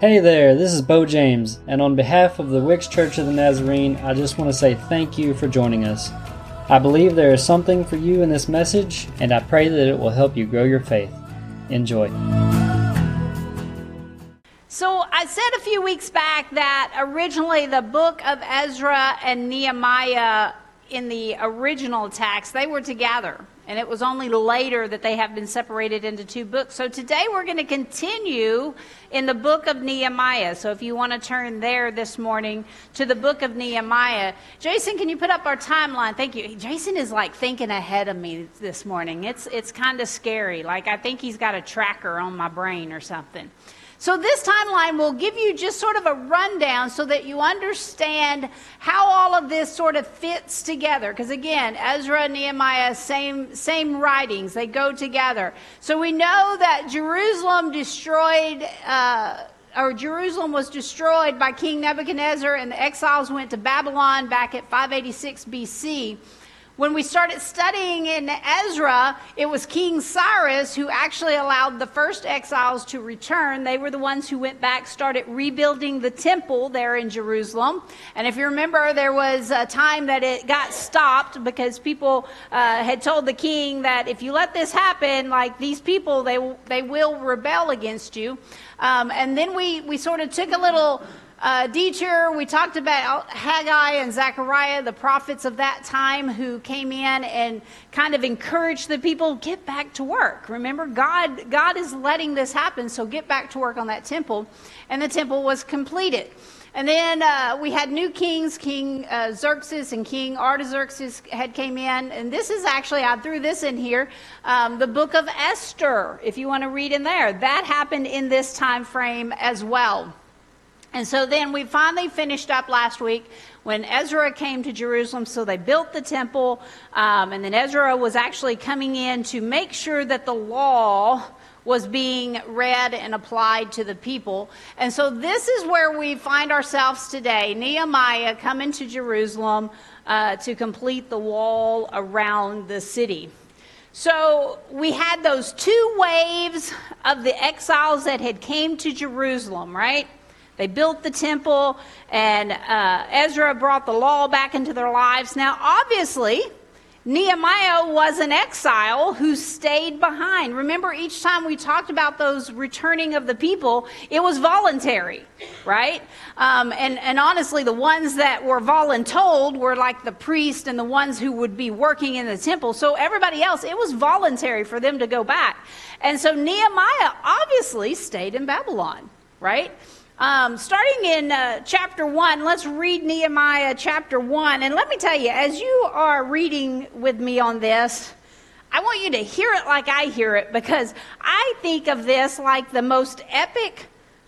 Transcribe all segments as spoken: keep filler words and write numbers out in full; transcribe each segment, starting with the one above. Hey there, this is Bo James, and on behalf of the Wix Church of the Nazarene, I just want to say thank you for joining us. I believe there is something for you in this message, and I pray that it will help you grow your faith. Enjoy. So I said a few weeks back that originally the book of Ezra and Nehemiah in the original text, they were together. And it was only later that they have been separated into two books. So today we're going to continue in the book of Nehemiah. So if you want to turn there this morning to the book of Nehemiah. Jason, can you put up our timeline? Thank you. Jason is like thinking ahead of me this morning. It's it's kind of scary. Like I think he's got a tracker on my brain or something. So this timeline will give you just sort of a rundown so that you understand how all of this sort of fits together. Because again, Ezra and Nehemiah, same, same writings, they go together. So we know that Jerusalem destroyed, uh, or Jerusalem was destroyed by King Nebuchadnezzar, and the exiles went to Babylon back at five eighty-six B C. When we started studying in Ezra, it was King Cyrus who actually allowed the first exiles to return. They were the ones who went back, started rebuilding the temple there in Jerusalem. And if you remember, there was a time that it got stopped because people uh, had told the king that if you let this happen, like these people, they they will rebel against you. Um, and then we, we sort of took a little... Uh, Dieter, we talked about Haggai and Zechariah, the prophets of that time who came in and kind of encouraged the people, get back to work. Remember, God, God is letting this happen, so get back to work on that temple. And the temple was completed. And then uh, we had new kings, King uh, Xerxes and King Artaxerxes had came in. And this is actually, I threw this in here, um, the book of Esther, if you want to read in there. That happened in this time frame as well. And so then we finally finished up last week when Ezra came to Jerusalem. So they built the temple, um, and then Ezra was actually coming in to make sure that the law was being read and applied to the people. And so this is where we find ourselves today. Nehemiah coming to Jerusalem uh, to complete the wall around the city. So we had those two waves of the exiles that had came to Jerusalem, right? They built the temple, and uh, Ezra brought the law back into their lives. Now, obviously, Nehemiah was an exile who stayed behind. Remember, each time we talked about those returning of the people, it was voluntary, right? Um, and, and honestly, the ones that were voluntold were like the priest and the ones who would be working in the temple. So everybody else, it was voluntary for them to go back. And so Nehemiah obviously stayed in Babylon, right? Um, starting in uh, chapter one, let's read Nehemiah chapter one. And let me tell you, as you are reading with me on this, I want you to hear it like I hear it, because I think of this like the most epic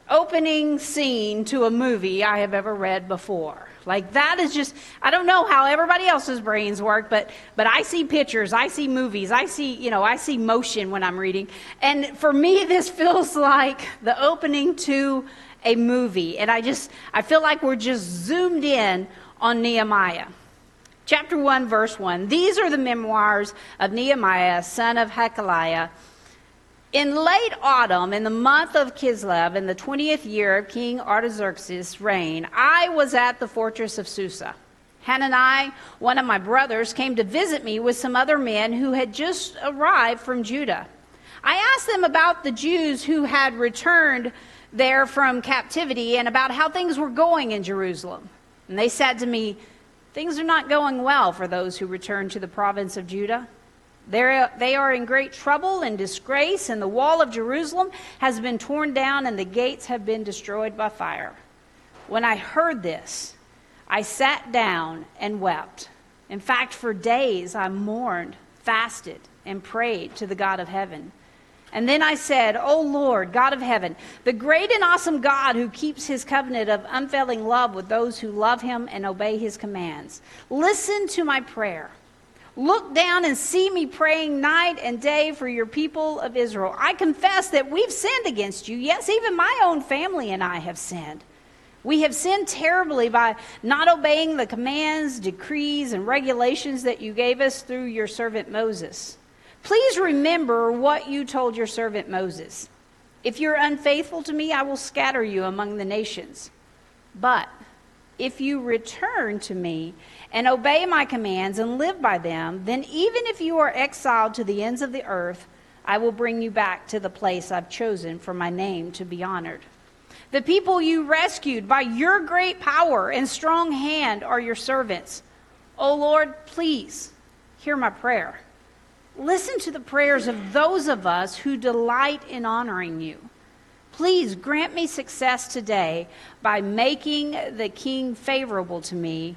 opening scene to a movie I have ever read before. Like that is just, I don't know how everybody else's brains work, but but I see pictures, I see movies, I see, you know, I see motion when I'm reading. And for me, this feels like the opening to a movie, and I just I feel like we're just zoomed in on Nehemiah. Chapter one, verse one. These are the memoirs of Nehemiah, son of Hechaliah. In late autumn, in the month of Kislev, in the twentieth year of King Artaxerxes' reign, I was at the fortress of Susa. Hanani, one of my brothers, came to visit me with some other men who had just arrived from Judah. I asked them about the Jews who had returned there from captivity and about how things were going in Jerusalem. And they said to me, things are not going well for those who return to the province of Judah. They're, they are in great trouble and disgrace, and the wall of Jerusalem has been torn down and the gates have been destroyed by fire. When I heard this, I sat down and wept. In fact, for days I mourned, fasted, and prayed to the God of heaven. And then I said, O Lord, God of heaven, the great and awesome God who keeps his covenant of unfailing love with those who love him and obey his commands, listen to my prayer. Look down and see me praying night and day for your people of Israel. I confess that we've sinned against you. Yes, even my own family and I have sinned. We have sinned terribly by not obeying the commands, decrees, and regulations that you gave us through your servant Moses. Please remember what you told your servant Moses. If you're unfaithful to me, I will scatter you among the nations. But if you return to me and obey my commands and live by them, then even if you are exiled to the ends of the earth, I will bring you back to the place I've chosen for my name to be honored. The people you rescued by your great power and strong hand are your servants. O Lord, please hear my prayer. Listen to the prayers of those of us who delight in honoring you. Please grant me success today by making the king favorable to me.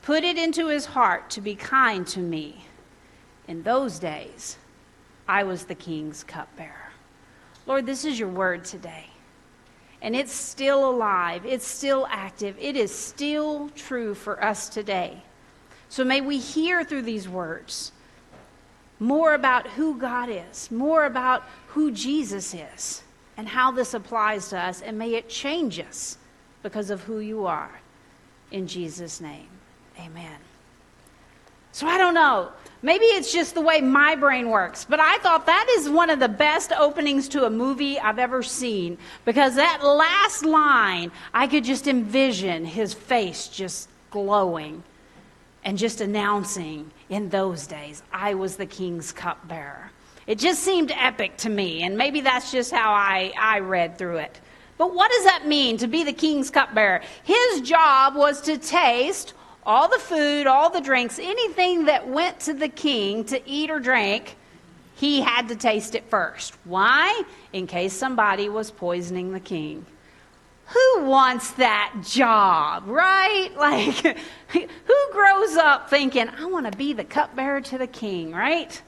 Put it into his heart to be kind to me. In those days, I was the king's cupbearer. Lord, this is your word today. And it's still alive. It's still active. It is still true for us today. So may we hear through these words more about who God is, more about who Jesus is, and how this applies to us, and may it change us because of who you are. In Jesus' name, amen. So I don't know, maybe it's just the way my brain works, but I thought that is one of the best openings to a movie I've ever seen, because that last line, I could just envision his face just glowing and just announcing, in those days, I was the king's cupbearer. It just seemed epic to me, and maybe that's just how I, I read through it. But what does that mean, to be the king's cupbearer? His job was to taste all the food, all the drinks, anything that went to the king to eat or drink, he had to taste it first. Why? In case somebody was poisoning the king. Who wants that job, right? Like, who grows up thinking, I want to be the cupbearer to the king, right?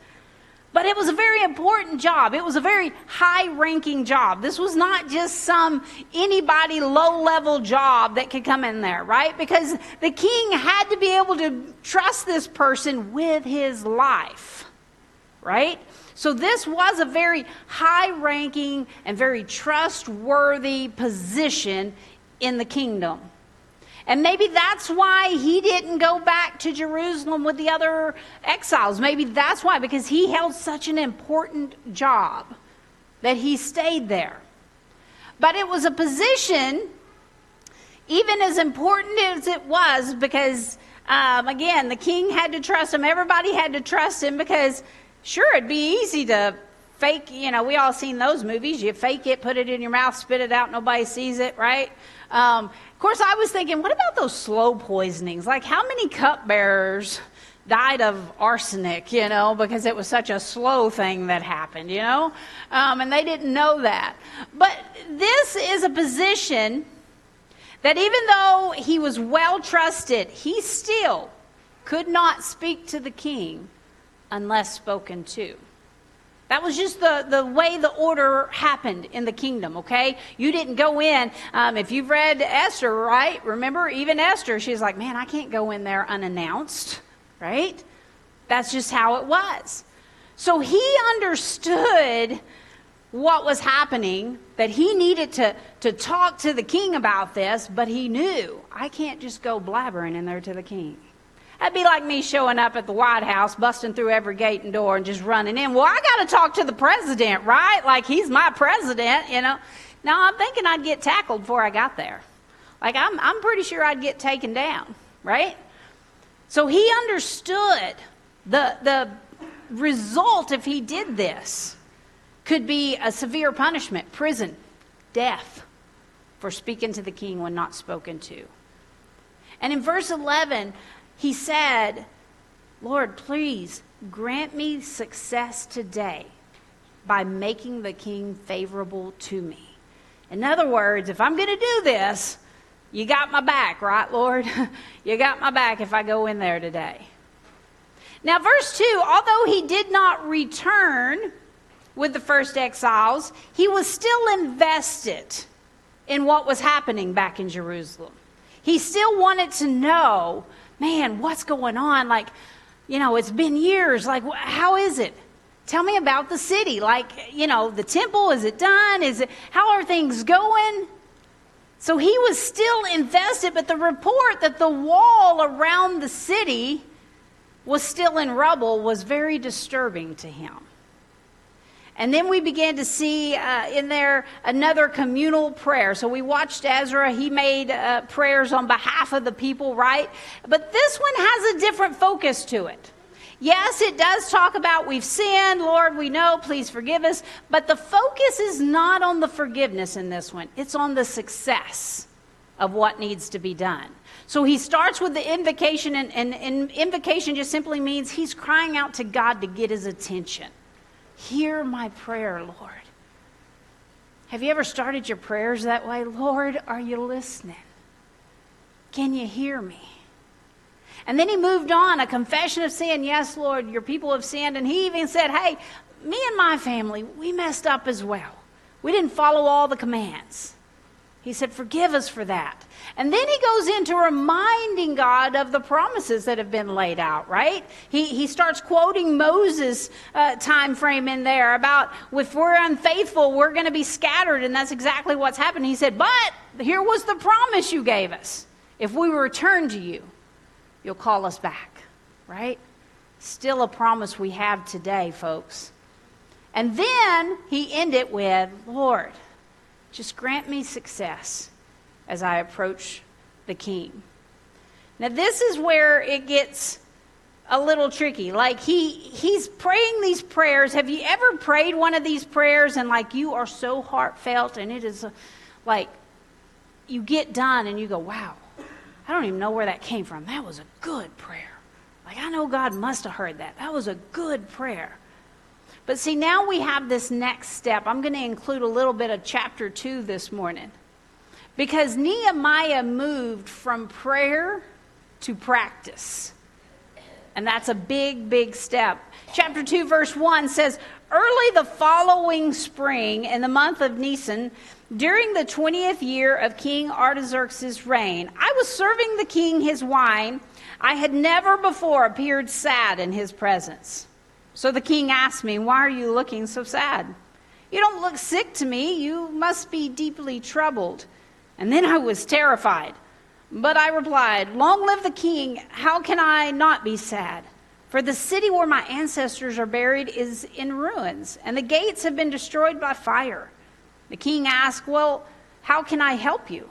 But it was a very important job. It was a very high-ranking job. This was not just some anybody low-level job that could come in there, right? Because the king had to be able to trust this person with his life, right? So this was a very high-ranking and very trustworthy position in the kingdom. And maybe that's why he didn't go back to Jerusalem with the other exiles. Maybe that's why, because he held such an important job that he stayed there. But it was a position, even as important as it was, because, um, again, the king had to trust him. Everybody had to trust him because, sure, it'd be easy to fake, you know, we all seen those movies. You fake it, put it in your mouth, spit it out, nobody sees it, right? Um, of course, I was thinking, what about those slow poisonings? Like, how many cupbearers died of arsenic, you know, because it was such a slow thing that happened, you know? Um, and they didn't know that. But this is a position that even though he was well trusted, he still could not speak to the king unless spoken to. That was just the, the way the order happened in the kingdom, okay? You didn't go in. Um, if you've read Esther, right? Remember, even Esther, she's like, man, I can't go in there unannounced, right? That's just how it was. So he understood what was happening, that he needed to, to talk to the king about this, but he knew, I can't just go blabbering in there to the king. That'd be like me showing up at the White House, busting through every gate and door and just running in. Well, I got to talk to the president, right? Like, he's my president, you know. No, I'm thinking I'd get tackled before I got there. Like, I'm, I'm pretty sure I'd get taken down, right? So he understood the, the result if he did this could be a severe punishment, prison, death, for speaking to the king when not spoken to. And in verse eleven, he said, Lord, please grant me success today by making the king favorable to me. In other words, if I'm going to do this, you got my back, right, Lord? You got my back if I go in there today. Now, verse two, although he did not return with the first exiles, he was still invested in what was happening back in Jerusalem. He still wanted to know, man, what's going on? Like, you know, it's been years. Like, wh- how is it? Tell me about the city. Like, you know, the temple, is it done? Is it? How are things going? So he was still invested, but the report that the wall around the city was still in rubble was very disturbing to him. And then we began to see uh, in there another communal prayer. So we watched Ezra. He made uh, prayers on behalf of the people, right? But this one has a different focus to it. Yes, it does talk about we've sinned. Lord, we know. Please forgive us. But the focus is not on the forgiveness in this one. It's on the success of what needs to be done. So he starts with the invocation. And, and, and invocation just simply means he's crying out to God to get his attention. Hear my prayer, Lord. Have you ever started your prayers that way? Lord, are you listening? Can you hear me? And then he moved on, a confession of sin. Yes, Lord, your people have sinned. And he even said, hey, me and my family, we messed up as well. We didn't follow all the commands. He said, forgive us for that. And then he goes into reminding God of the promises that have been laid out, right? He he starts quoting Moses' uh, time frame in there about if we're unfaithful, we're going to be scattered. And that's exactly what's happened. He said, but here was the promise you gave us. If we return to you, you'll call us back, right? Still a promise we have today, folks. And then he ended with, Lord, just grant me success as I approach the king. Now, this is where it gets a little tricky. Like, he he's praying these prayers. Have you ever prayed one of these prayers and, like, you are so heartfelt and it is, like, you get done and you go, wow, I don't even know where that came from. That was a good prayer. Like, I know God must have heard that. That was a good prayer. But see, now we have this next step. I'm going to include a little bit of chapter two this morning. Because Nehemiah moved from prayer to practice. And that's a big, big step. Chapter two, verse one says, early the following spring, in the month of Nisan, during the twentieth year of King Artaxerxes' reign, I was serving the king his wine. I had never before appeared sad in his presence. So the king asked me, why are you looking so sad? You don't look sick to me. You must be deeply troubled. And then I was terrified. But I replied, long live the king. How can I not be sad? For the city where my ancestors are buried is in ruins, and the gates have been destroyed by fire. The king asked, well, how can I help you?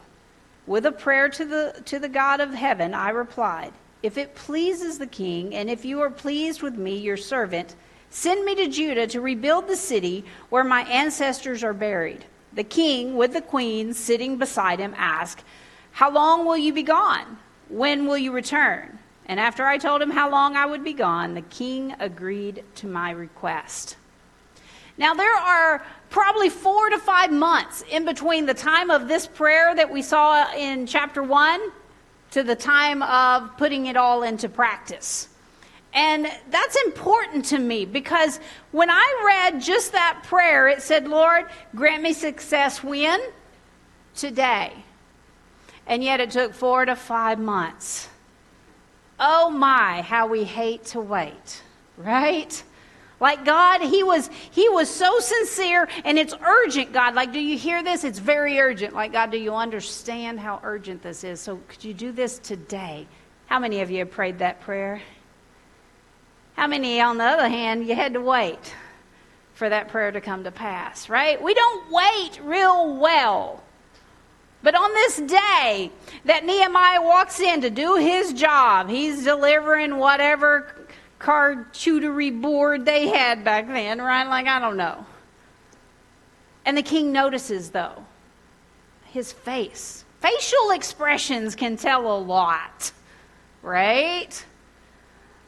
With a prayer to the to the God of heaven, I replied, if it pleases the king, and if you are pleased with me, your servant, send me to Judah to rebuild the city where my ancestors are buried. The king, with the queen sitting beside him, asked, how long will you be gone? When will you return? And after I told him how long I would be gone, the king agreed to my request. Now, there are probably four to five months in between the time of this prayer that we saw in chapter one to the time of putting it all into practice. And that's important to me, because when I read just that prayer, it said, Lord, grant me success when? Today. And yet it took four to five months. Oh my, how we hate to wait, right? Like, God, he was he was so sincere, and it's urgent, God. Like, do you hear this? It's very urgent. Like, God, do you understand how urgent this is? So could you do this today? How many of you have prayed that prayer? How many, on the other hand, you had to wait for that prayer to come to pass, right? We don't wait real well. But on this day that Nehemiah walks in to do his job, he's delivering whatever card-tutory board they had back then, right? Like, I don't know. And the king notices, though, his face. Facial expressions can tell a lot, right?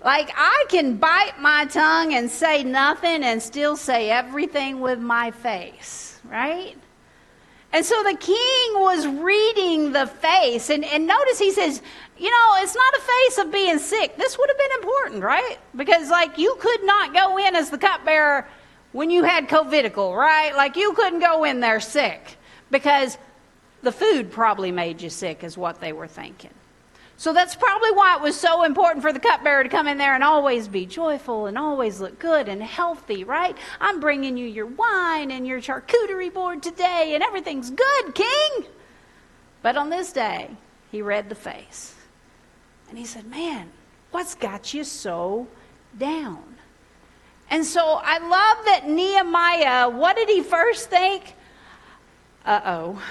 Like, I can bite my tongue and say nothing and still say everything with my face, right? And so the king was reading the face. And, and notice he says, you know, it's not a face of being sick. This would have been important, right? Because, like, you could not go in as the cupbearer when you had covidical, right? Like, you couldn't go in there sick because the food probably made you sick is what they were thinking. So that's probably why it was so important for the cupbearer to come in there and always be joyful and always look good and healthy, right? I'm bringing you your wine and your charcuterie board today, and everything's good, King. But on this day, he read the face. And he said, man, what's got you so down? And so I love that Nehemiah, what did he first think? Uh-oh.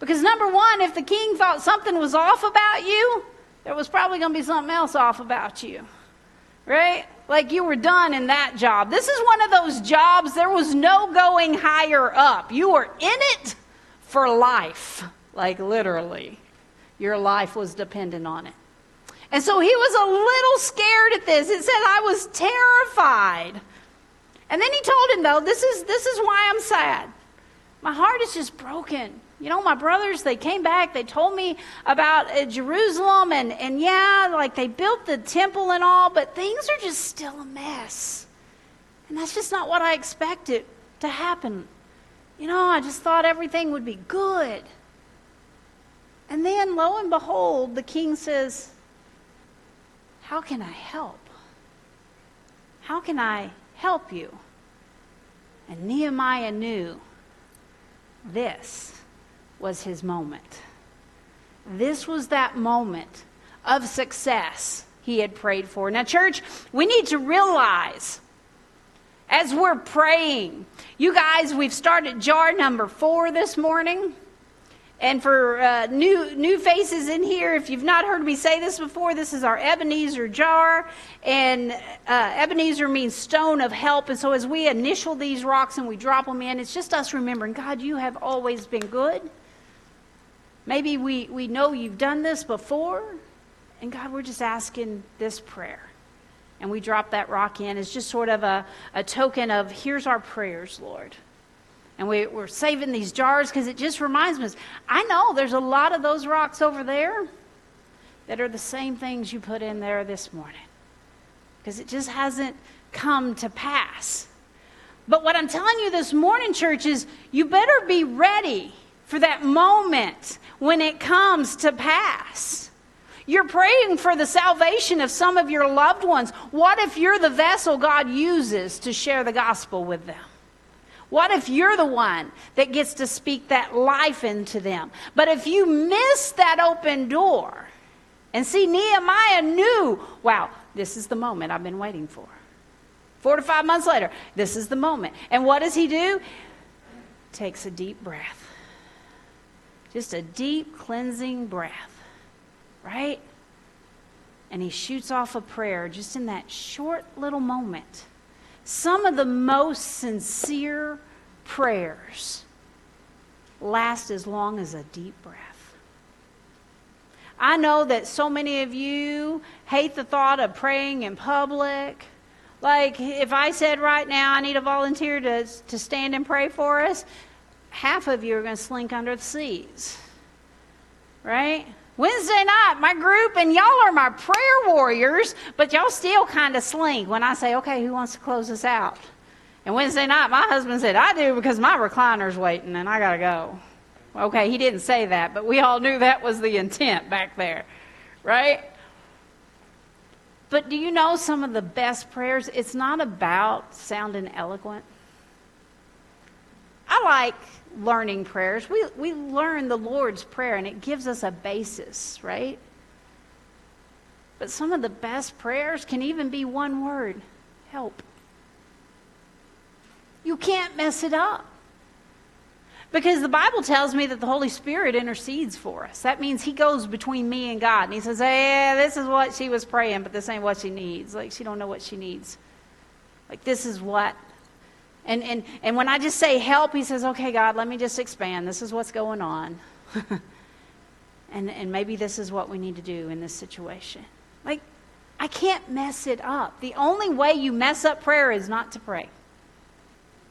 Because number one, if the king thought something was off about you, there was probably going to be something else off about you, right? Like you were done in that job. This is one of those jobs, there was no going higher up. You were in it for life, like literally. Your life was dependent on it. And so he was a little scared at this. It said, I was terrified. And then he told him, though, this is this is why I'm sad. My heart is just broken. You know, my brothers, they came back. They told me about uh, Jerusalem. And, and yeah, like they built the temple and all. But things are just still a mess. And that's just not what I expected to happen. You know, I just thought everything would be good. And then, lo and behold, the king says, how can I help? How can I help you? And Nehemiah knew this was his moment. This was that moment of success he had prayed for. Now, church, we need to realize as we're praying, you guys, we've started jar number four this morning. And for uh, new new faces in here, if you've not heard me say this before, this is our Ebenezer jar. And uh, Ebenezer means stone of help. And so as we initial these rocks and we drop them in, it's just us remembering, God, you have always been good. Maybe we, we know you've done this before. And God, we're just asking this prayer. And we drop that rock in. It's just sort of a, a token of, here's our prayers, Lord. And we, we're saving these jars because it just reminds us. I know there's a lot of those rocks over there that are the same things you put in there this morning. Because it just hasn't come to pass. But what I'm telling you this morning, church, is you better be ready for that moment when it comes to pass. You're praying for the salvation of some of your loved ones. What if you're the vessel God uses to share the gospel with them? What if you're the one that gets to speak that life into them? But if you miss that open door, and see, Nehemiah knew, wow, this is the moment I've been waiting for. Four to five months later, this is the moment. And what does he do? Takes a deep breath. Just a deep cleansing breath, right? And he shoots off a prayer just in that short little moment. Some of the most sincere prayers last as long as a deep breath. I know that so many of you hate the thought of praying in public. Like if I said right now I need a volunteer to, to stand and pray for us, half of you are going to slink under the seats, right? Wednesday night, my group, and y'all are my prayer warriors, but y'all still kind of slink when I say, okay, who wants to close us out? And Wednesday night, my husband said, I do because my recliner's waiting and I got to go. Okay, he didn't say that, but we all knew that was the intent back there, right? But do you know some of the best prayers? It's not about sounding eloquent. I like learning prayers. We we learn the Lord's Prayer, and it gives us a basis, right? But some of the best prayers can even be one word, help. You can't mess it up. Because the Bible tells me that the Holy Spirit intercedes for us. That means he goes between me and God, and he says, hey, this is what she was praying, but this ain't what she needs. Like, she don't know what she needs. Like, this is what And and and when I just say help, he says, okay, God, let me just expand. This is what's going on. and and maybe this is what we need to do in this situation. Like, I can't mess it up. The only way you mess up prayer is not to pray.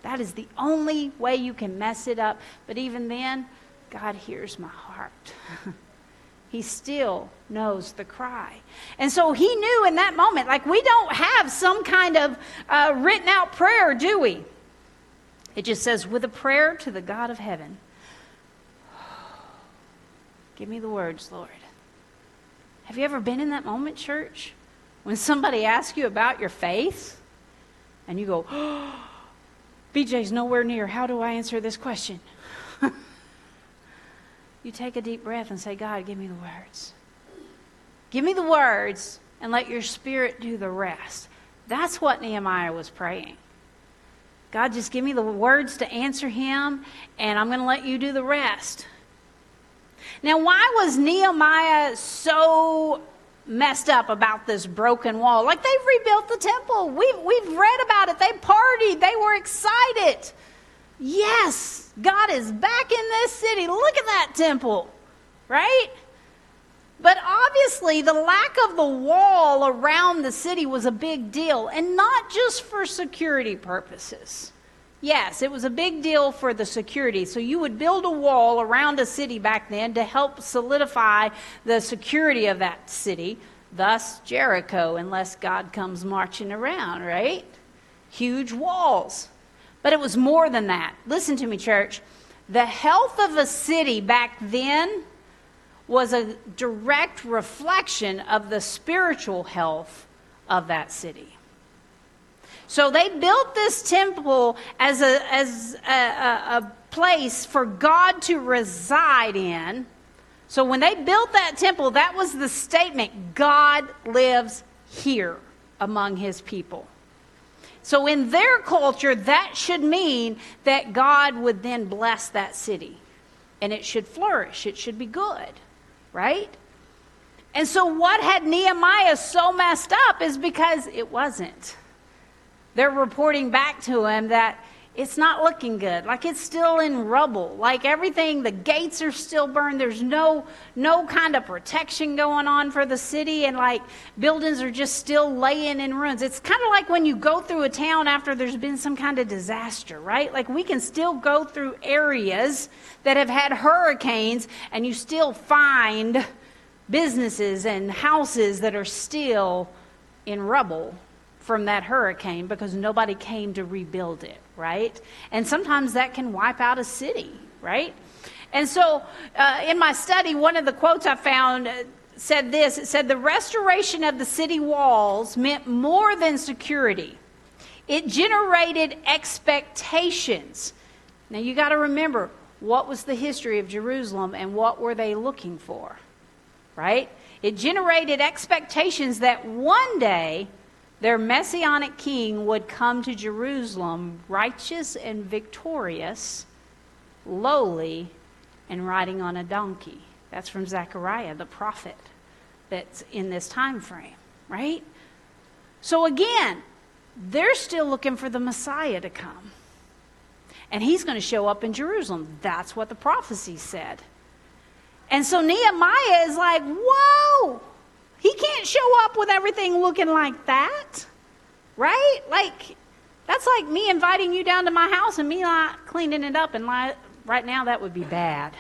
That is the only way you can mess it up. But even then, God hears my heart. He still knows the cry. And so he knew in that moment, like we don't have some kind of uh, written out prayer, do we? It just says, with a prayer to the God of heaven. Give me the words, Lord. Have you ever been in that moment, church? When somebody asks you about your faith, and you go, oh, B J's nowhere near. How do I answer this question? You take a deep breath and say, God, give me the words. Give me the words and let your spirit do the rest. That's what Nehemiah was praying. God, just give me the words to answer him, and I'm going to let you do the rest. Now, why was Nehemiah so messed up about this broken wall? Like, they've rebuilt the temple. We've, we've read about it. They partied. They were excited. Yes, God is back in this city. Look at that temple, right? But obviously, the lack of the wall around the city was a big deal, and not just for security purposes. Yes, it was a big deal for the security. So you would build a wall around a city back then to help solidify the security of that city, thus Jericho, unless God comes marching around, right? Huge walls. But it was more than that. Listen to me, church. The health of a city back then was a direct reflection of the spiritual health of that city. So they built this temple as a as a, a, a place for God to reside in. So when they built that temple, that was the statement, God lives here among his people. So in their culture, that should mean that God would then bless that city, and it should flourish. It should be good, right? And so what had Nehemiah so messed up is because it wasn't. They're reporting back to him that it's not looking good. Like, it's still in rubble. Like, everything, the gates are still burned. There's no no kind of protection going on for the city. And, like, buildings are just still laying in ruins. It's kind of like when you go through a town after there's been some kind of disaster, right? Like, we can still go through areas that have had hurricanes, and you still find businesses and houses that are still in rubble from that hurricane, because nobody came to rebuild it, right? And sometimes that can wipe out a city, right? And so uh, in my study, one of the quotes I found said this. It said, the restoration of the city walls meant more than security. It generated expectations. Now, you got to remember, what was the history of Jerusalem, and what were they looking for, right? It generated expectations that one day their messianic king would come to Jerusalem righteous and victorious, lowly, and riding on a donkey. That's from Zechariah, the prophet, that's in this time frame, right? So again, they're still looking for the Messiah to come. And he's going to show up in Jerusalem. That's what the prophecy said. And so Nehemiah is like, whoa! He can't show up with everything looking like that, right? Like, that's like me inviting you down to my house and me not cleaning it up. And like, right now, that would be bad.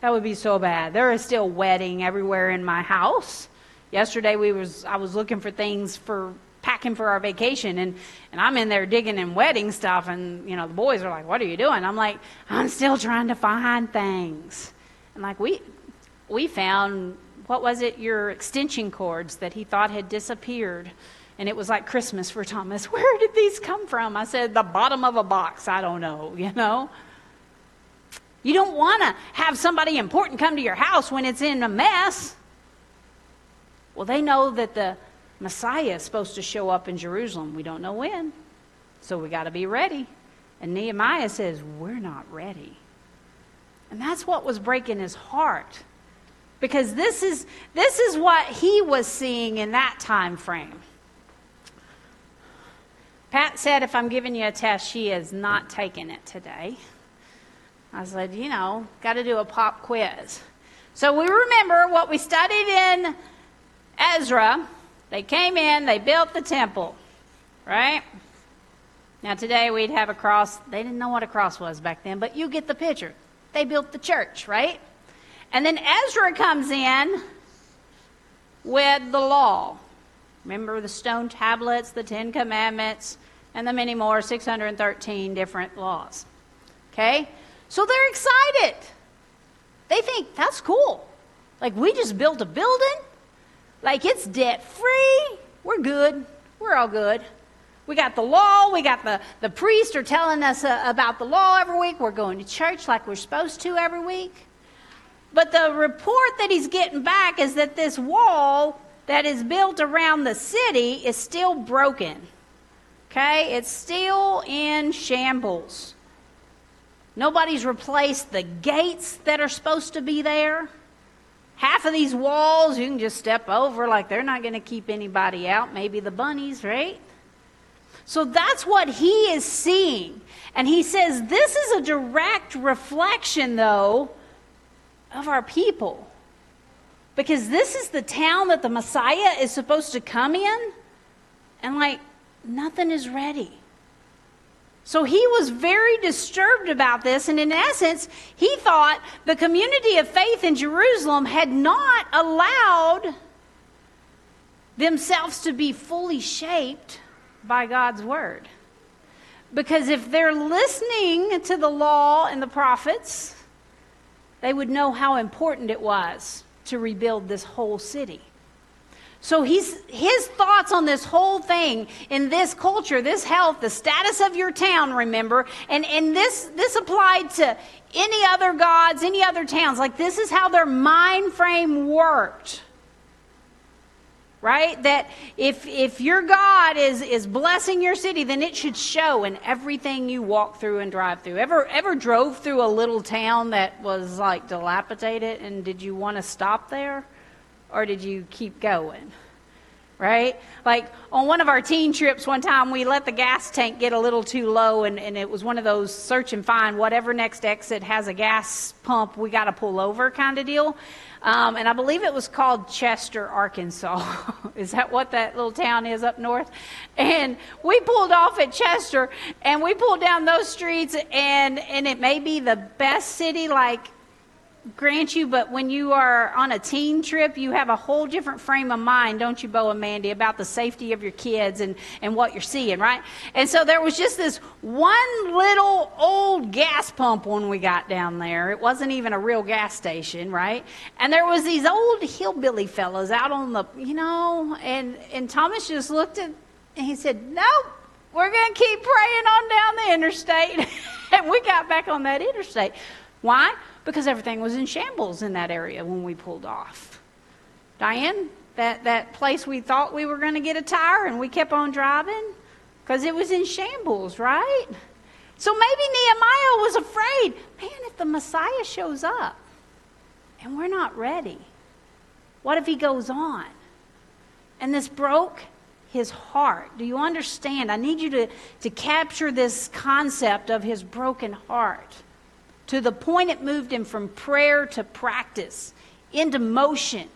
That would be so bad. There is still wedding everywhere in my house. Yesterday, we was I was looking for things for packing for our vacation, and, and I'm in there digging in wedding stuff. And, you know, the boys are like, what are you doing? I'm like, I'm still trying to find things. And like, we we found... what was it? Your extension cords that he thought had disappeared. And it was like Christmas for Thomas. Where did these come from? I said, the bottom of a box. I don't know, you know. You don't want to have somebody important come to your house when it's in a mess. Well, they know that the Messiah is supposed to show up in Jerusalem. We don't know when. So we got to be ready. And Nehemiah says, we're not ready. And that's what was breaking his heart. Because this is this is what he was seeing in that time frame. Pat said, if I'm giving you a test, she is not taking it today. I said, you know, got to do a pop quiz. So we remember what we studied in Ezra. They came in, they built the temple, right? Now today we'd have a cross. They didn't know what a cross was back then, but you get the picture. They built the church, right? And then Ezra comes in with the law. Remember the stone tablets, the Ten Commandments, and the many more, six hundred thirteen different laws. Okay? So they're excited. They think, that's cool. Like, we just built a building. Like, it's debt-free. We're good. We're all good. We got the law. We got the, the priests are telling us uh, about the law every week. We're going to church like we're supposed to every week. But the report that he's getting back is that this wall that is built around the city is still broken. Okay? It's still in shambles. Nobody's replaced the gates that are supposed to be there. Half of these walls you can just step over, like they're not going to keep anybody out. Maybe the bunnies, right? So that's what he is seeing. And he says this is a direct reflection, though, of our people. Because this is the town that the Messiah is supposed to come in. And, like, nothing is ready. So he was very disturbed about this. And in essence, he thought the community of faith in Jerusalem had not allowed themselves to be fully shaped by God's word. Because if they're listening to the law and the prophets, they would know how important it was to rebuild this whole city. So he's, his thoughts on this whole thing, in this culture, this health, the status of your town, remember, and, and this, this applied to any other gods, any other towns. Like, this is how their mind frame worked. Right? That if if your God is, is blessing your city, then it should show in everything you walk through and drive through. Ever ever drove through a little town that was like dilapidated, and did you want to stop there? Or did you keep going? Right? Like on one of our teen trips one time, we let the gas tank get a little too low, and, and it was one of those search and find, whatever next exit has a gas pump, we got to pull over kind of deal. Um, and I believe it was called Chester, Arkansas. Is that what that little town is up north? And we pulled off at Chester, and we pulled down those streets, and, and it may be the best city, like, grant you, but when you are on a teen trip, you have a whole different frame of mind, don't you, Bo and Mandy, about the safety of your kids and, and what you're seeing, right? And so there was just this one little old gas pump when we got down there. It wasn't even a real gas station, right? And there was these old hillbilly fellows out on the, you know, and, and Thomas just looked at, and he said, nope, we're going to keep praying on down the interstate. And we got back on that interstate. Why? Because everything was in shambles in that area when we pulled off. Diane, that, that place we thought we were going to get a tire, and we kept on driving because it was in shambles, right? So maybe Nehemiah was afraid, man, if the Messiah shows up and we're not ready, what if he goes on? And this broke his heart. Do you understand? I need you to, to capture this concept of his broken heart. To the point it moved him from prayer to practice, into motion.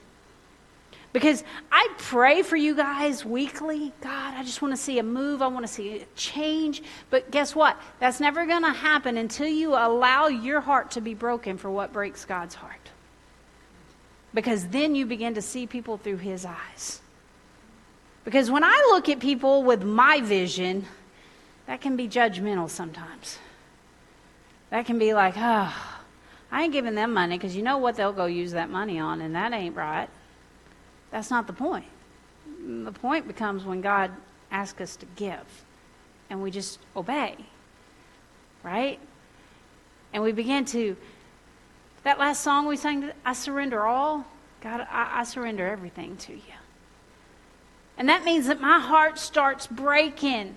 Because I pray for you guys weekly. God, I just want to see a move. I want to see a change. But guess what? That's never going to happen until you allow your heart to be broken for what breaks God's heart. Because then you begin to see people through his eyes. Because when I look at people with my vision, that can be judgmental sometimes. That can be like, oh, I ain't giving them money because you know what they'll go use that money on, and that ain't right. That's not the point. The point becomes when God asks us to give, and we just obey, right? And we begin to, that last song we sang, I surrender all. God, I, I surrender everything to you. And that means that my heart starts breaking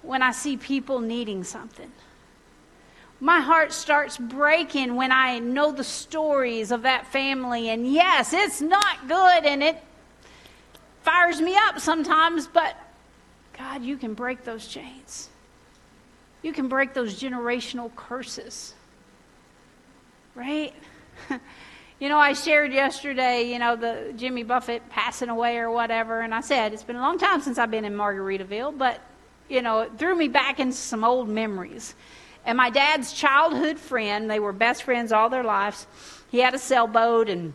when I see people needing something. My heart starts breaking when I know the stories of that family. And yes, it's not good, and it fires me up sometimes. But, God, you can break those chains. You can break those generational curses. Right? You know, I shared yesterday, you know, the Jimmy Buffett passing away or whatever. And I said, it's been a long time since I've been in Margaritaville. But, you know, it threw me back into some old memories. And my dad's childhood friend, they were best friends all their lives. He had a sailboat, and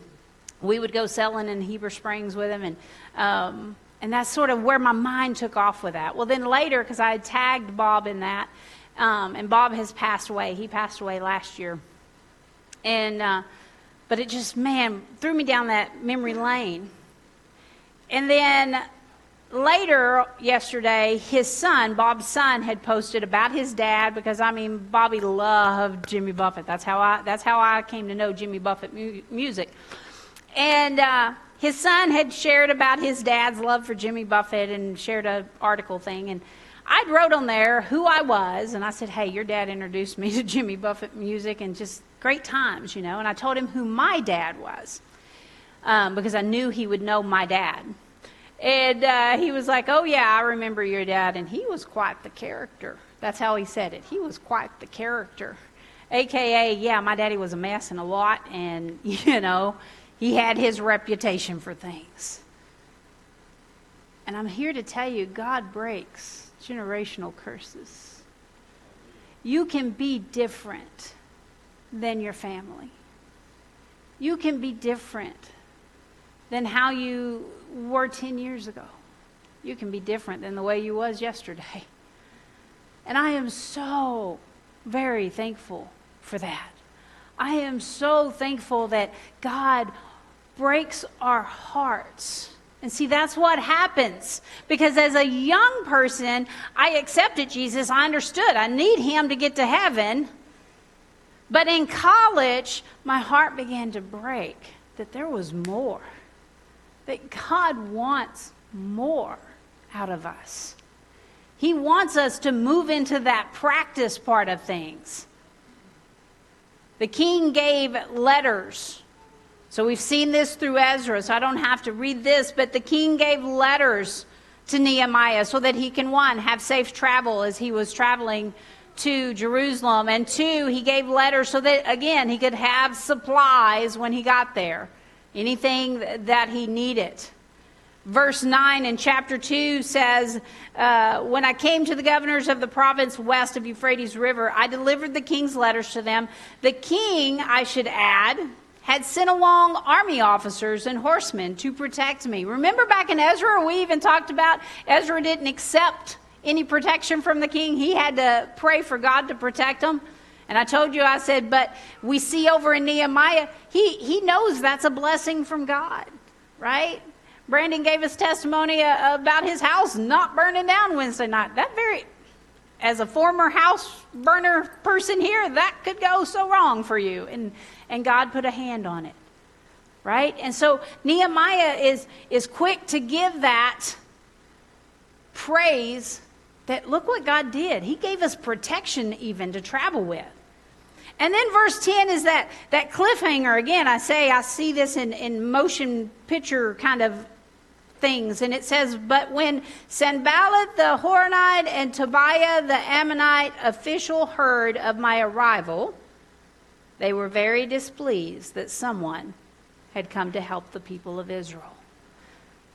we would go sailing in Heber Springs with him. And um, and that's sort of where my mind took off with that. Well, then later, because I had tagged Bob in that, um, and Bob has passed away. He passed away last year. And uh, but it just, man, threw me down that memory lane. And then later yesterday, his son, Bob's son, had posted about his dad because, I mean, Bobby loved Jimmy Buffett. That's how I that's how I came to know Jimmy Buffett mu- music. And uh, his son had shared about his dad's love for Jimmy Buffett and shared an article thing. And I wrote on there who I was, and I said, hey, your dad introduced me to Jimmy Buffett music and just great times, you know. And I told him who my dad was um, because I knew he would know my dad. And uh, he was like, oh, yeah, I remember your dad. And he was quite the character. That's how he said it. He was quite the character. A K A, yeah, my daddy was a mess and a lot, and, you know, he had his reputation for things. And I'm here to tell you, God breaks generational curses. You can be different than your family. You can be different than how you were ten years ago. You can be different than the way you was yesterday. And I am so very thankful for that. I am so thankful that God breaks our hearts. And see, that's what happens. Because as a young person, I accepted Jesus. I understood I need him to get to heaven. But in college, my heart began to break that there was more. That God wants more out of us. He wants us to move into that practice part of things. The king gave letters. So we've seen this through Ezra, so I don't have to read this, but the king gave letters to Nehemiah so that he can, one, have safe travel as he was traveling to Jerusalem, and two, he gave letters so that, again, he could have supplies when he got there, anything that he needed. Verse nine in chapter two says, uh, when I came to the governors of the province west of Euphrates River, I delivered the king's letters to them. The king, I should add, had sent along army officers and horsemen to protect me. Remember back in Ezra, we even talked about Ezra didn't accept any protection from the king. He had to pray for God to protect him. And I told you, I said, but we see over in Nehemiah, he, he knows that's a blessing from God, right? Brandon gave us testimony about his house not burning down Wednesday night. That very, as a former house burner person here, that could go so wrong for you. And and God put a hand on it, right? And so Nehemiah is, is quick to give that praise that look what God did. He gave us protection even to travel with. And then verse ten is that, that cliffhanger. Again, I say, I see this in, in motion picture kind of things, and it says, but when Sanballat the Horonite and Tobiah the Ammonite official heard of my arrival, they were very displeased that someone had come to help the people of Israel.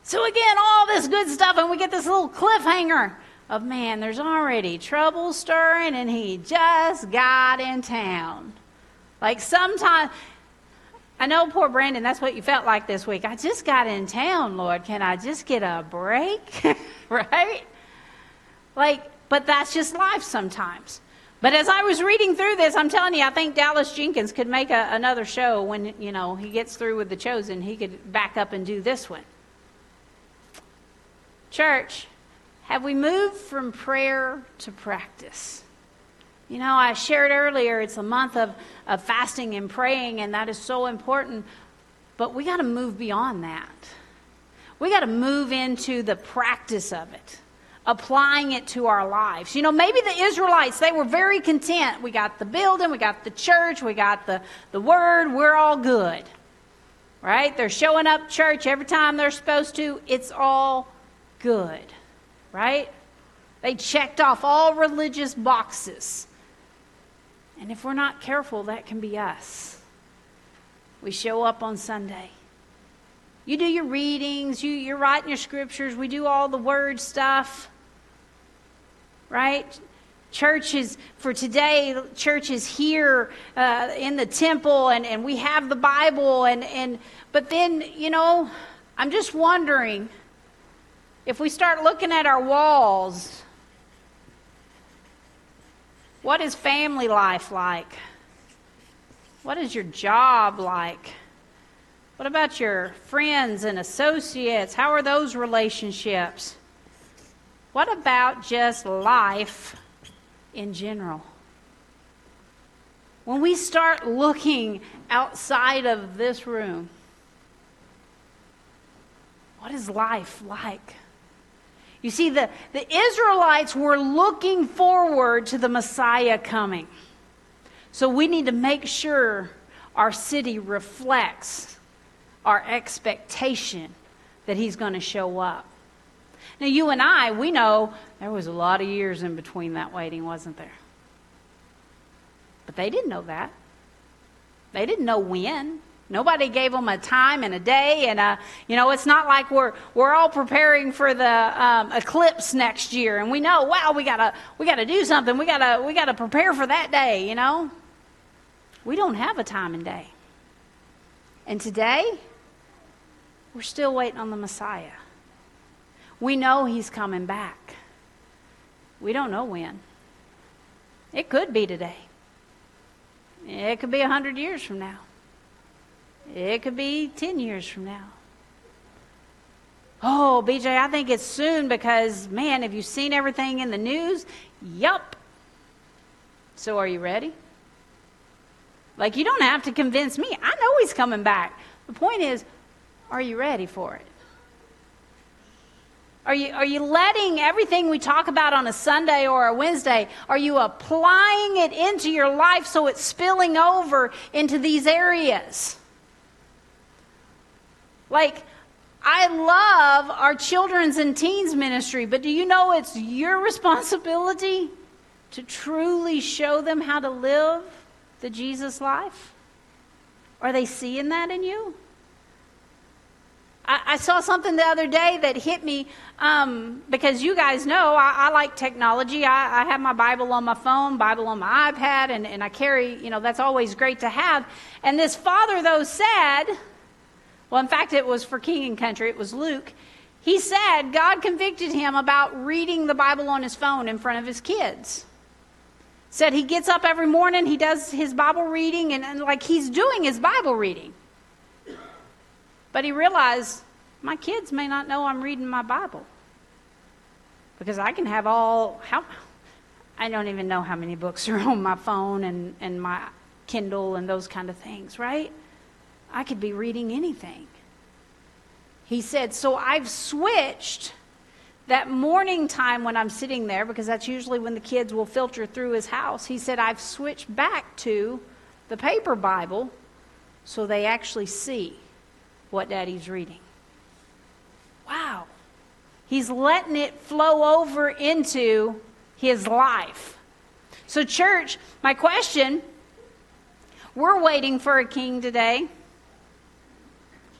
So again, all this good stuff, and we get this little cliffhanger of, man, there's already trouble stirring, and he just got in town. Like sometimes, I know, poor Brandon, that's what you felt like this week. I just got in town, Lord. Can I just get a break? Right? Like, but that's just life sometimes. But as I was reading through this, I'm telling you, I think Dallas Jenkins could make a, another show when, you know, he gets through with The Chosen. He could back up and do this one. Church, have we moved from prayer to practice? You know, I shared earlier, it's a month of, of fasting and praying, and that is so important. But we got to move beyond that. We got to move into the practice of it, applying it to our lives. You know, maybe the Israelites, they were very content. We got the building, we got the church, we got the, the word, we're all good, right? They're showing up church every time they're supposed to. It's all good, right? They checked off all religious boxes. And if we're not careful, that can be us. We show up on Sunday. You do your readings, you, you're writing your scriptures, we do all the word stuff, right? Church is, for today, church is here uh, in the temple, and, and we have the Bible, and, and but then, you know, I'm just wondering, if we start looking at our walls, what is family life like? What is your job like? What about your friends and associates? How are those relationships? What about just life in general? When we start looking outside of this room, what is life like? You see, the, the Israelites were looking forward to the Messiah coming. So we need to make sure our city reflects our expectation that he's going to show up. Now, you and I, we know there was a lot of years in between that waiting, wasn't there? But they didn't know that. They didn't know when. Nobody gave them a time and a day. And, a, you know, it's not like we're we're all preparing for the um, eclipse next year. And we know, wow, we got to we got to do something. We got to we got to prepare for that day, you know. We don't have a time and day. And today, we're still waiting on the Messiah. We know he's coming back. We don't know when. It could be today. It could be one hundred years from now. It could be ten years from now. Oh, B J, I think it's soon because, man, have you seen everything in the news? Yup. So are you ready? Like, you don't have to convince me. I know he's coming back. The point is, are you ready for it? Are you, are you letting everything we talk about on a Sunday or a Wednesday, are you applying it into your life so it's spilling over into these areas? Like, I love our children's and teens ministry, but do you know it's your responsibility to truly show them how to live the Jesus life? Are they seeing that in you? I, I saw something the other day that hit me um, because you guys know I, I like technology. I, I have my Bible on my phone, Bible on my iPad, and, and I carry, you know, that's always great to have. And this father, though, said, well, in fact, it was for King and Country. It was Luke. He said God convicted him about reading the Bible on his phone in front of his kids. Said he gets up every morning, he does his Bible reading, and, and like he's doing his Bible reading. But he realized, my kids may not know I'm reading my Bible. Because I can have all, how I don't even know how many books are on my phone and, and my Kindle and those kind of things, right? I could be reading anything. He said, so I've switched that morning time when I'm sitting there, because that's usually when the kids will filter through his house. He said, I've switched back to the paper Bible so they actually see what daddy's reading. Wow. He's letting it flow over into his life. So church, my question, we're waiting for a king today.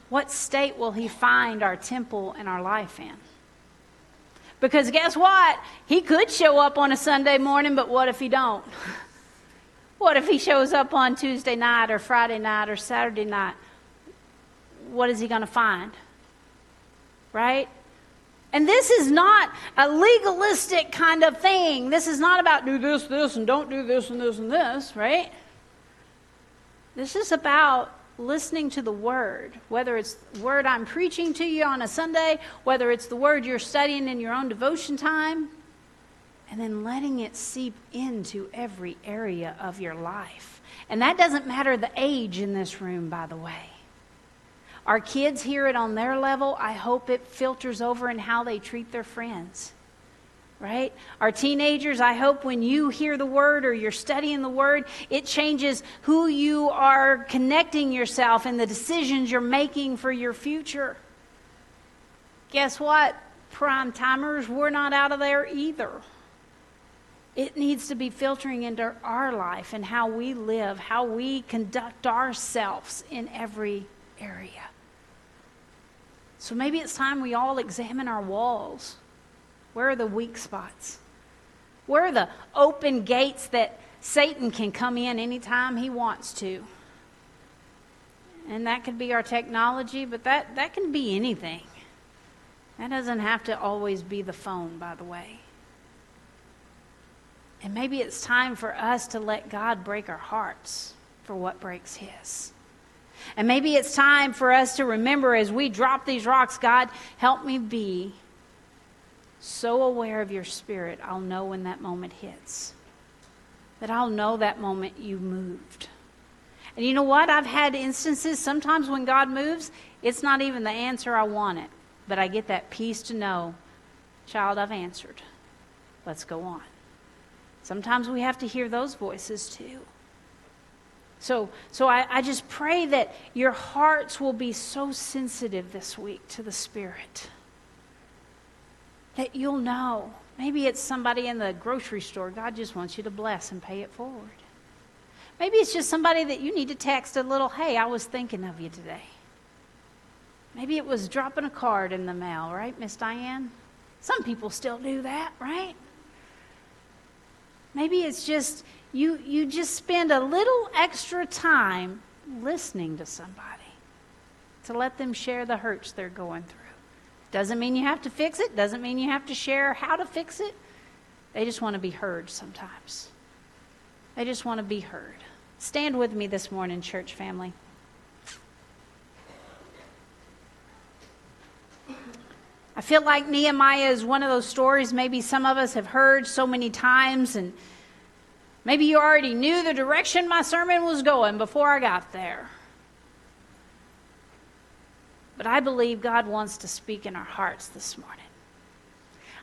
What state will he find our temple and our life in? Because guess what? He could show up on a Sunday morning, but what if he don't? What if he shows up on Tuesday night or Friday night or Saturday night? What is he going to find? Right? And this is not a legalistic kind of thing. This is not about do this, this, and don't do this, and this, and this, right? This is about listening to the word, whether it's the word I'm preaching to you on a Sunday, whether it's the word you're studying in your own devotion time, and then letting it seep into every area of your life. And that doesn't matter the age in this room, by the way. Our kids hear it on their level. I hope it filters over in how they treat their friends, right? Our teenagers, I hope when you hear the word or you're studying the word, it changes who you are connecting yourself and the decisions you're making for your future. Guess what? Prime timers, we're not out of there either. It needs to be filtering into our life and how we live, how we conduct ourselves in every area. So maybe it's time we all examine our walls. Where are the weak spots? Where are the open gates that Satan can come in anytime he wants to? And that could be our technology, but that, that can be anything. That doesn't have to always be the phone, by the way. And maybe it's time for us to let God break our hearts for what breaks his. And maybe it's time for us to remember as we drop these rocks, God, help me be so aware of your spirit, I'll know when that moment hits. That I'll know that moment you moved. And you know what? I've had instances sometimes when God moves, it's not even the answer I wanted. but I get that peace to know, child, I've answered. Let's go on. Sometimes we have to hear those voices too. So so I, I just pray that your hearts will be so sensitive this week to the Spirit that you'll know. Maybe it's somebody in the grocery store. God just wants you to bless and pay it forward. Maybe it's just somebody that you need to text a little, hey, I was thinking of you today. Maybe it was dropping a card in the mail, right, Miss Diane? Some people still do that, right? Maybe it's just you you just spend a little extra time listening to somebody to let them share the hurts they're going through. Doesn't mean you have to fix it. Doesn't mean you have to share how to fix it. They just want to be heard sometimes. They just want to be heard. Stand with me this morning, church family. I feel like Nehemiah is one of those stories maybe some of us have heard so many times, and maybe you already knew the direction my sermon was going before I got there. But I believe God wants to speak in our hearts this morning.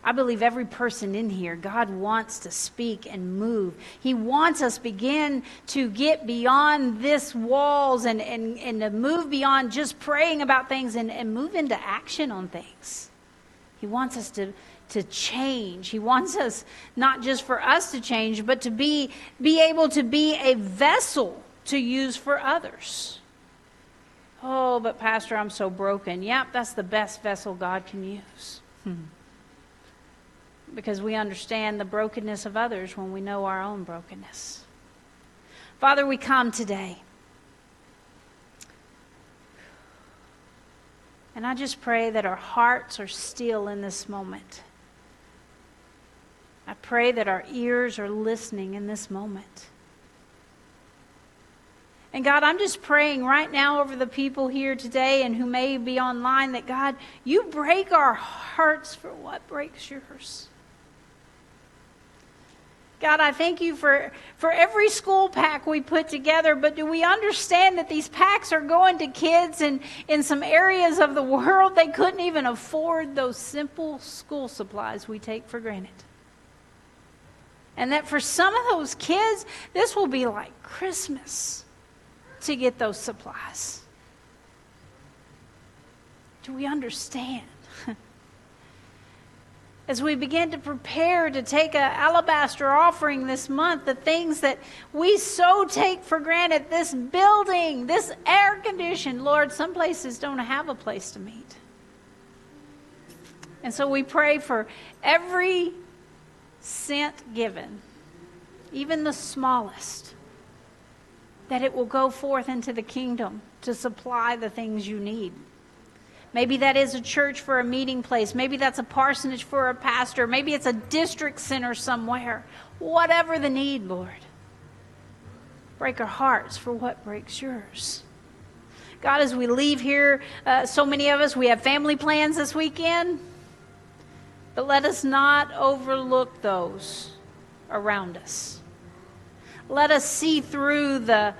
I believe every person in here, God wants to speak and move. He wants us begin to get beyond this walls and, and, and to move beyond just praying about things and, and move into action on things. He wants us to, to change. He wants us not just for us to change, but to be, be able to be a vessel to use for others. Oh, but Pastor, I'm so broken. Yep, that's the best vessel God can use. Hmm. Because we understand the brokenness of others when we know our own brokenness. Father, we come today. And I just pray that our hearts are still in this moment. I pray that our ears are listening in this moment. And God, I'm just praying right now over the people here today and who may be online that, God, you break our hearts for what breaks yours. God, I thank you for, for every school pack we put together, but do we understand that these packs are going to kids in, in some areas of the world they couldn't even afford those simple school supplies we take for granted? And that for some of those kids, this will be like Christmas to get those supplies. Do we understand? As we begin to prepare to take an alabaster offering this month, the things that we so take for granted, this building, this air conditioned, Lord, some places don't have a place to meet. And so we pray for every cent given, even the smallest, that it will go forth into the kingdom to supply the things you need. Maybe that is a church for a meeting place. Maybe that's a parsonage for a pastor. Maybe it's a district center somewhere. Whatever the need, Lord. Break our hearts for what breaks yours. God, as we leave here, uh, so many of us, we have family plans this weekend. But let us not overlook those around us. Let us see through the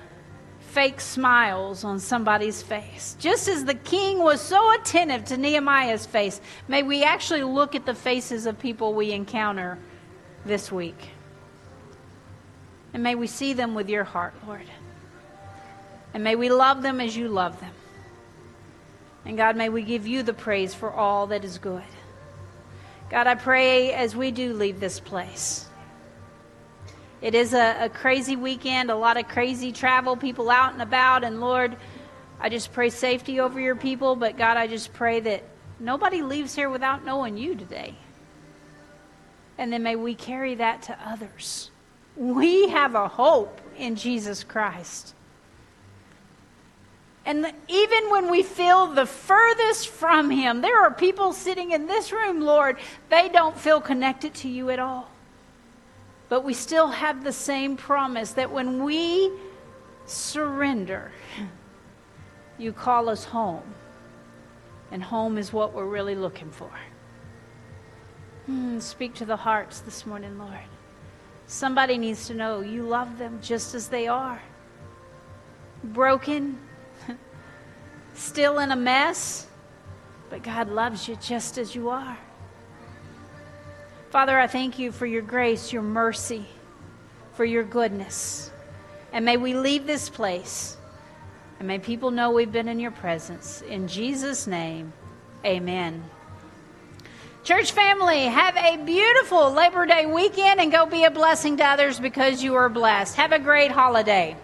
fake smiles on somebody's face. Just as the king was so attentive to Nehemiah's face, may we actually look at the faces of people we encounter this week. And may we see them with your heart, Lord. And may we love them as you love them. And God, may we give you the praise for all that is good. God, I pray as we do leave this place. It is a, a crazy weekend, a lot of crazy travel, people out and about. And Lord, I just pray safety over your people. But God, I just pray that nobody leaves here without knowing you today. And then may we carry that to others. We have a hope in Jesus Christ. And the, even when we feel the furthest from him, there are people sitting in this room, Lord, they don't feel connected to you at all. But we still have the same promise that when we surrender, you call us home. And home is what we're really looking for. Mm, speak to the hearts this morning, Lord. Somebody needs to know you love them just as they are. Broken, still in a mess, But God loves you just as you are. Father, I thank you for your grace, your mercy, for your goodness. And may we leave this place, and may people know we've been in your presence. In Jesus' name, amen. Church family, have a beautiful Labor Day weekend, and go be a blessing to others because you are blessed. Have a great holiday.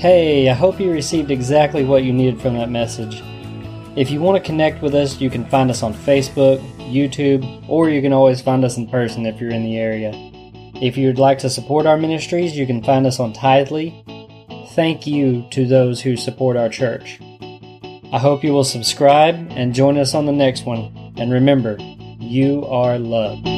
Hey, I hope you received exactly what you needed from that message. If you want to connect with us, you can find us on Facebook, YouTube, or you can always find us in person if you're in the area. If you would like to support our ministries, you can find us on Tithely. Thank you to those who support our church. I hope you will subscribe and join us on the next one. And remember, you are loved.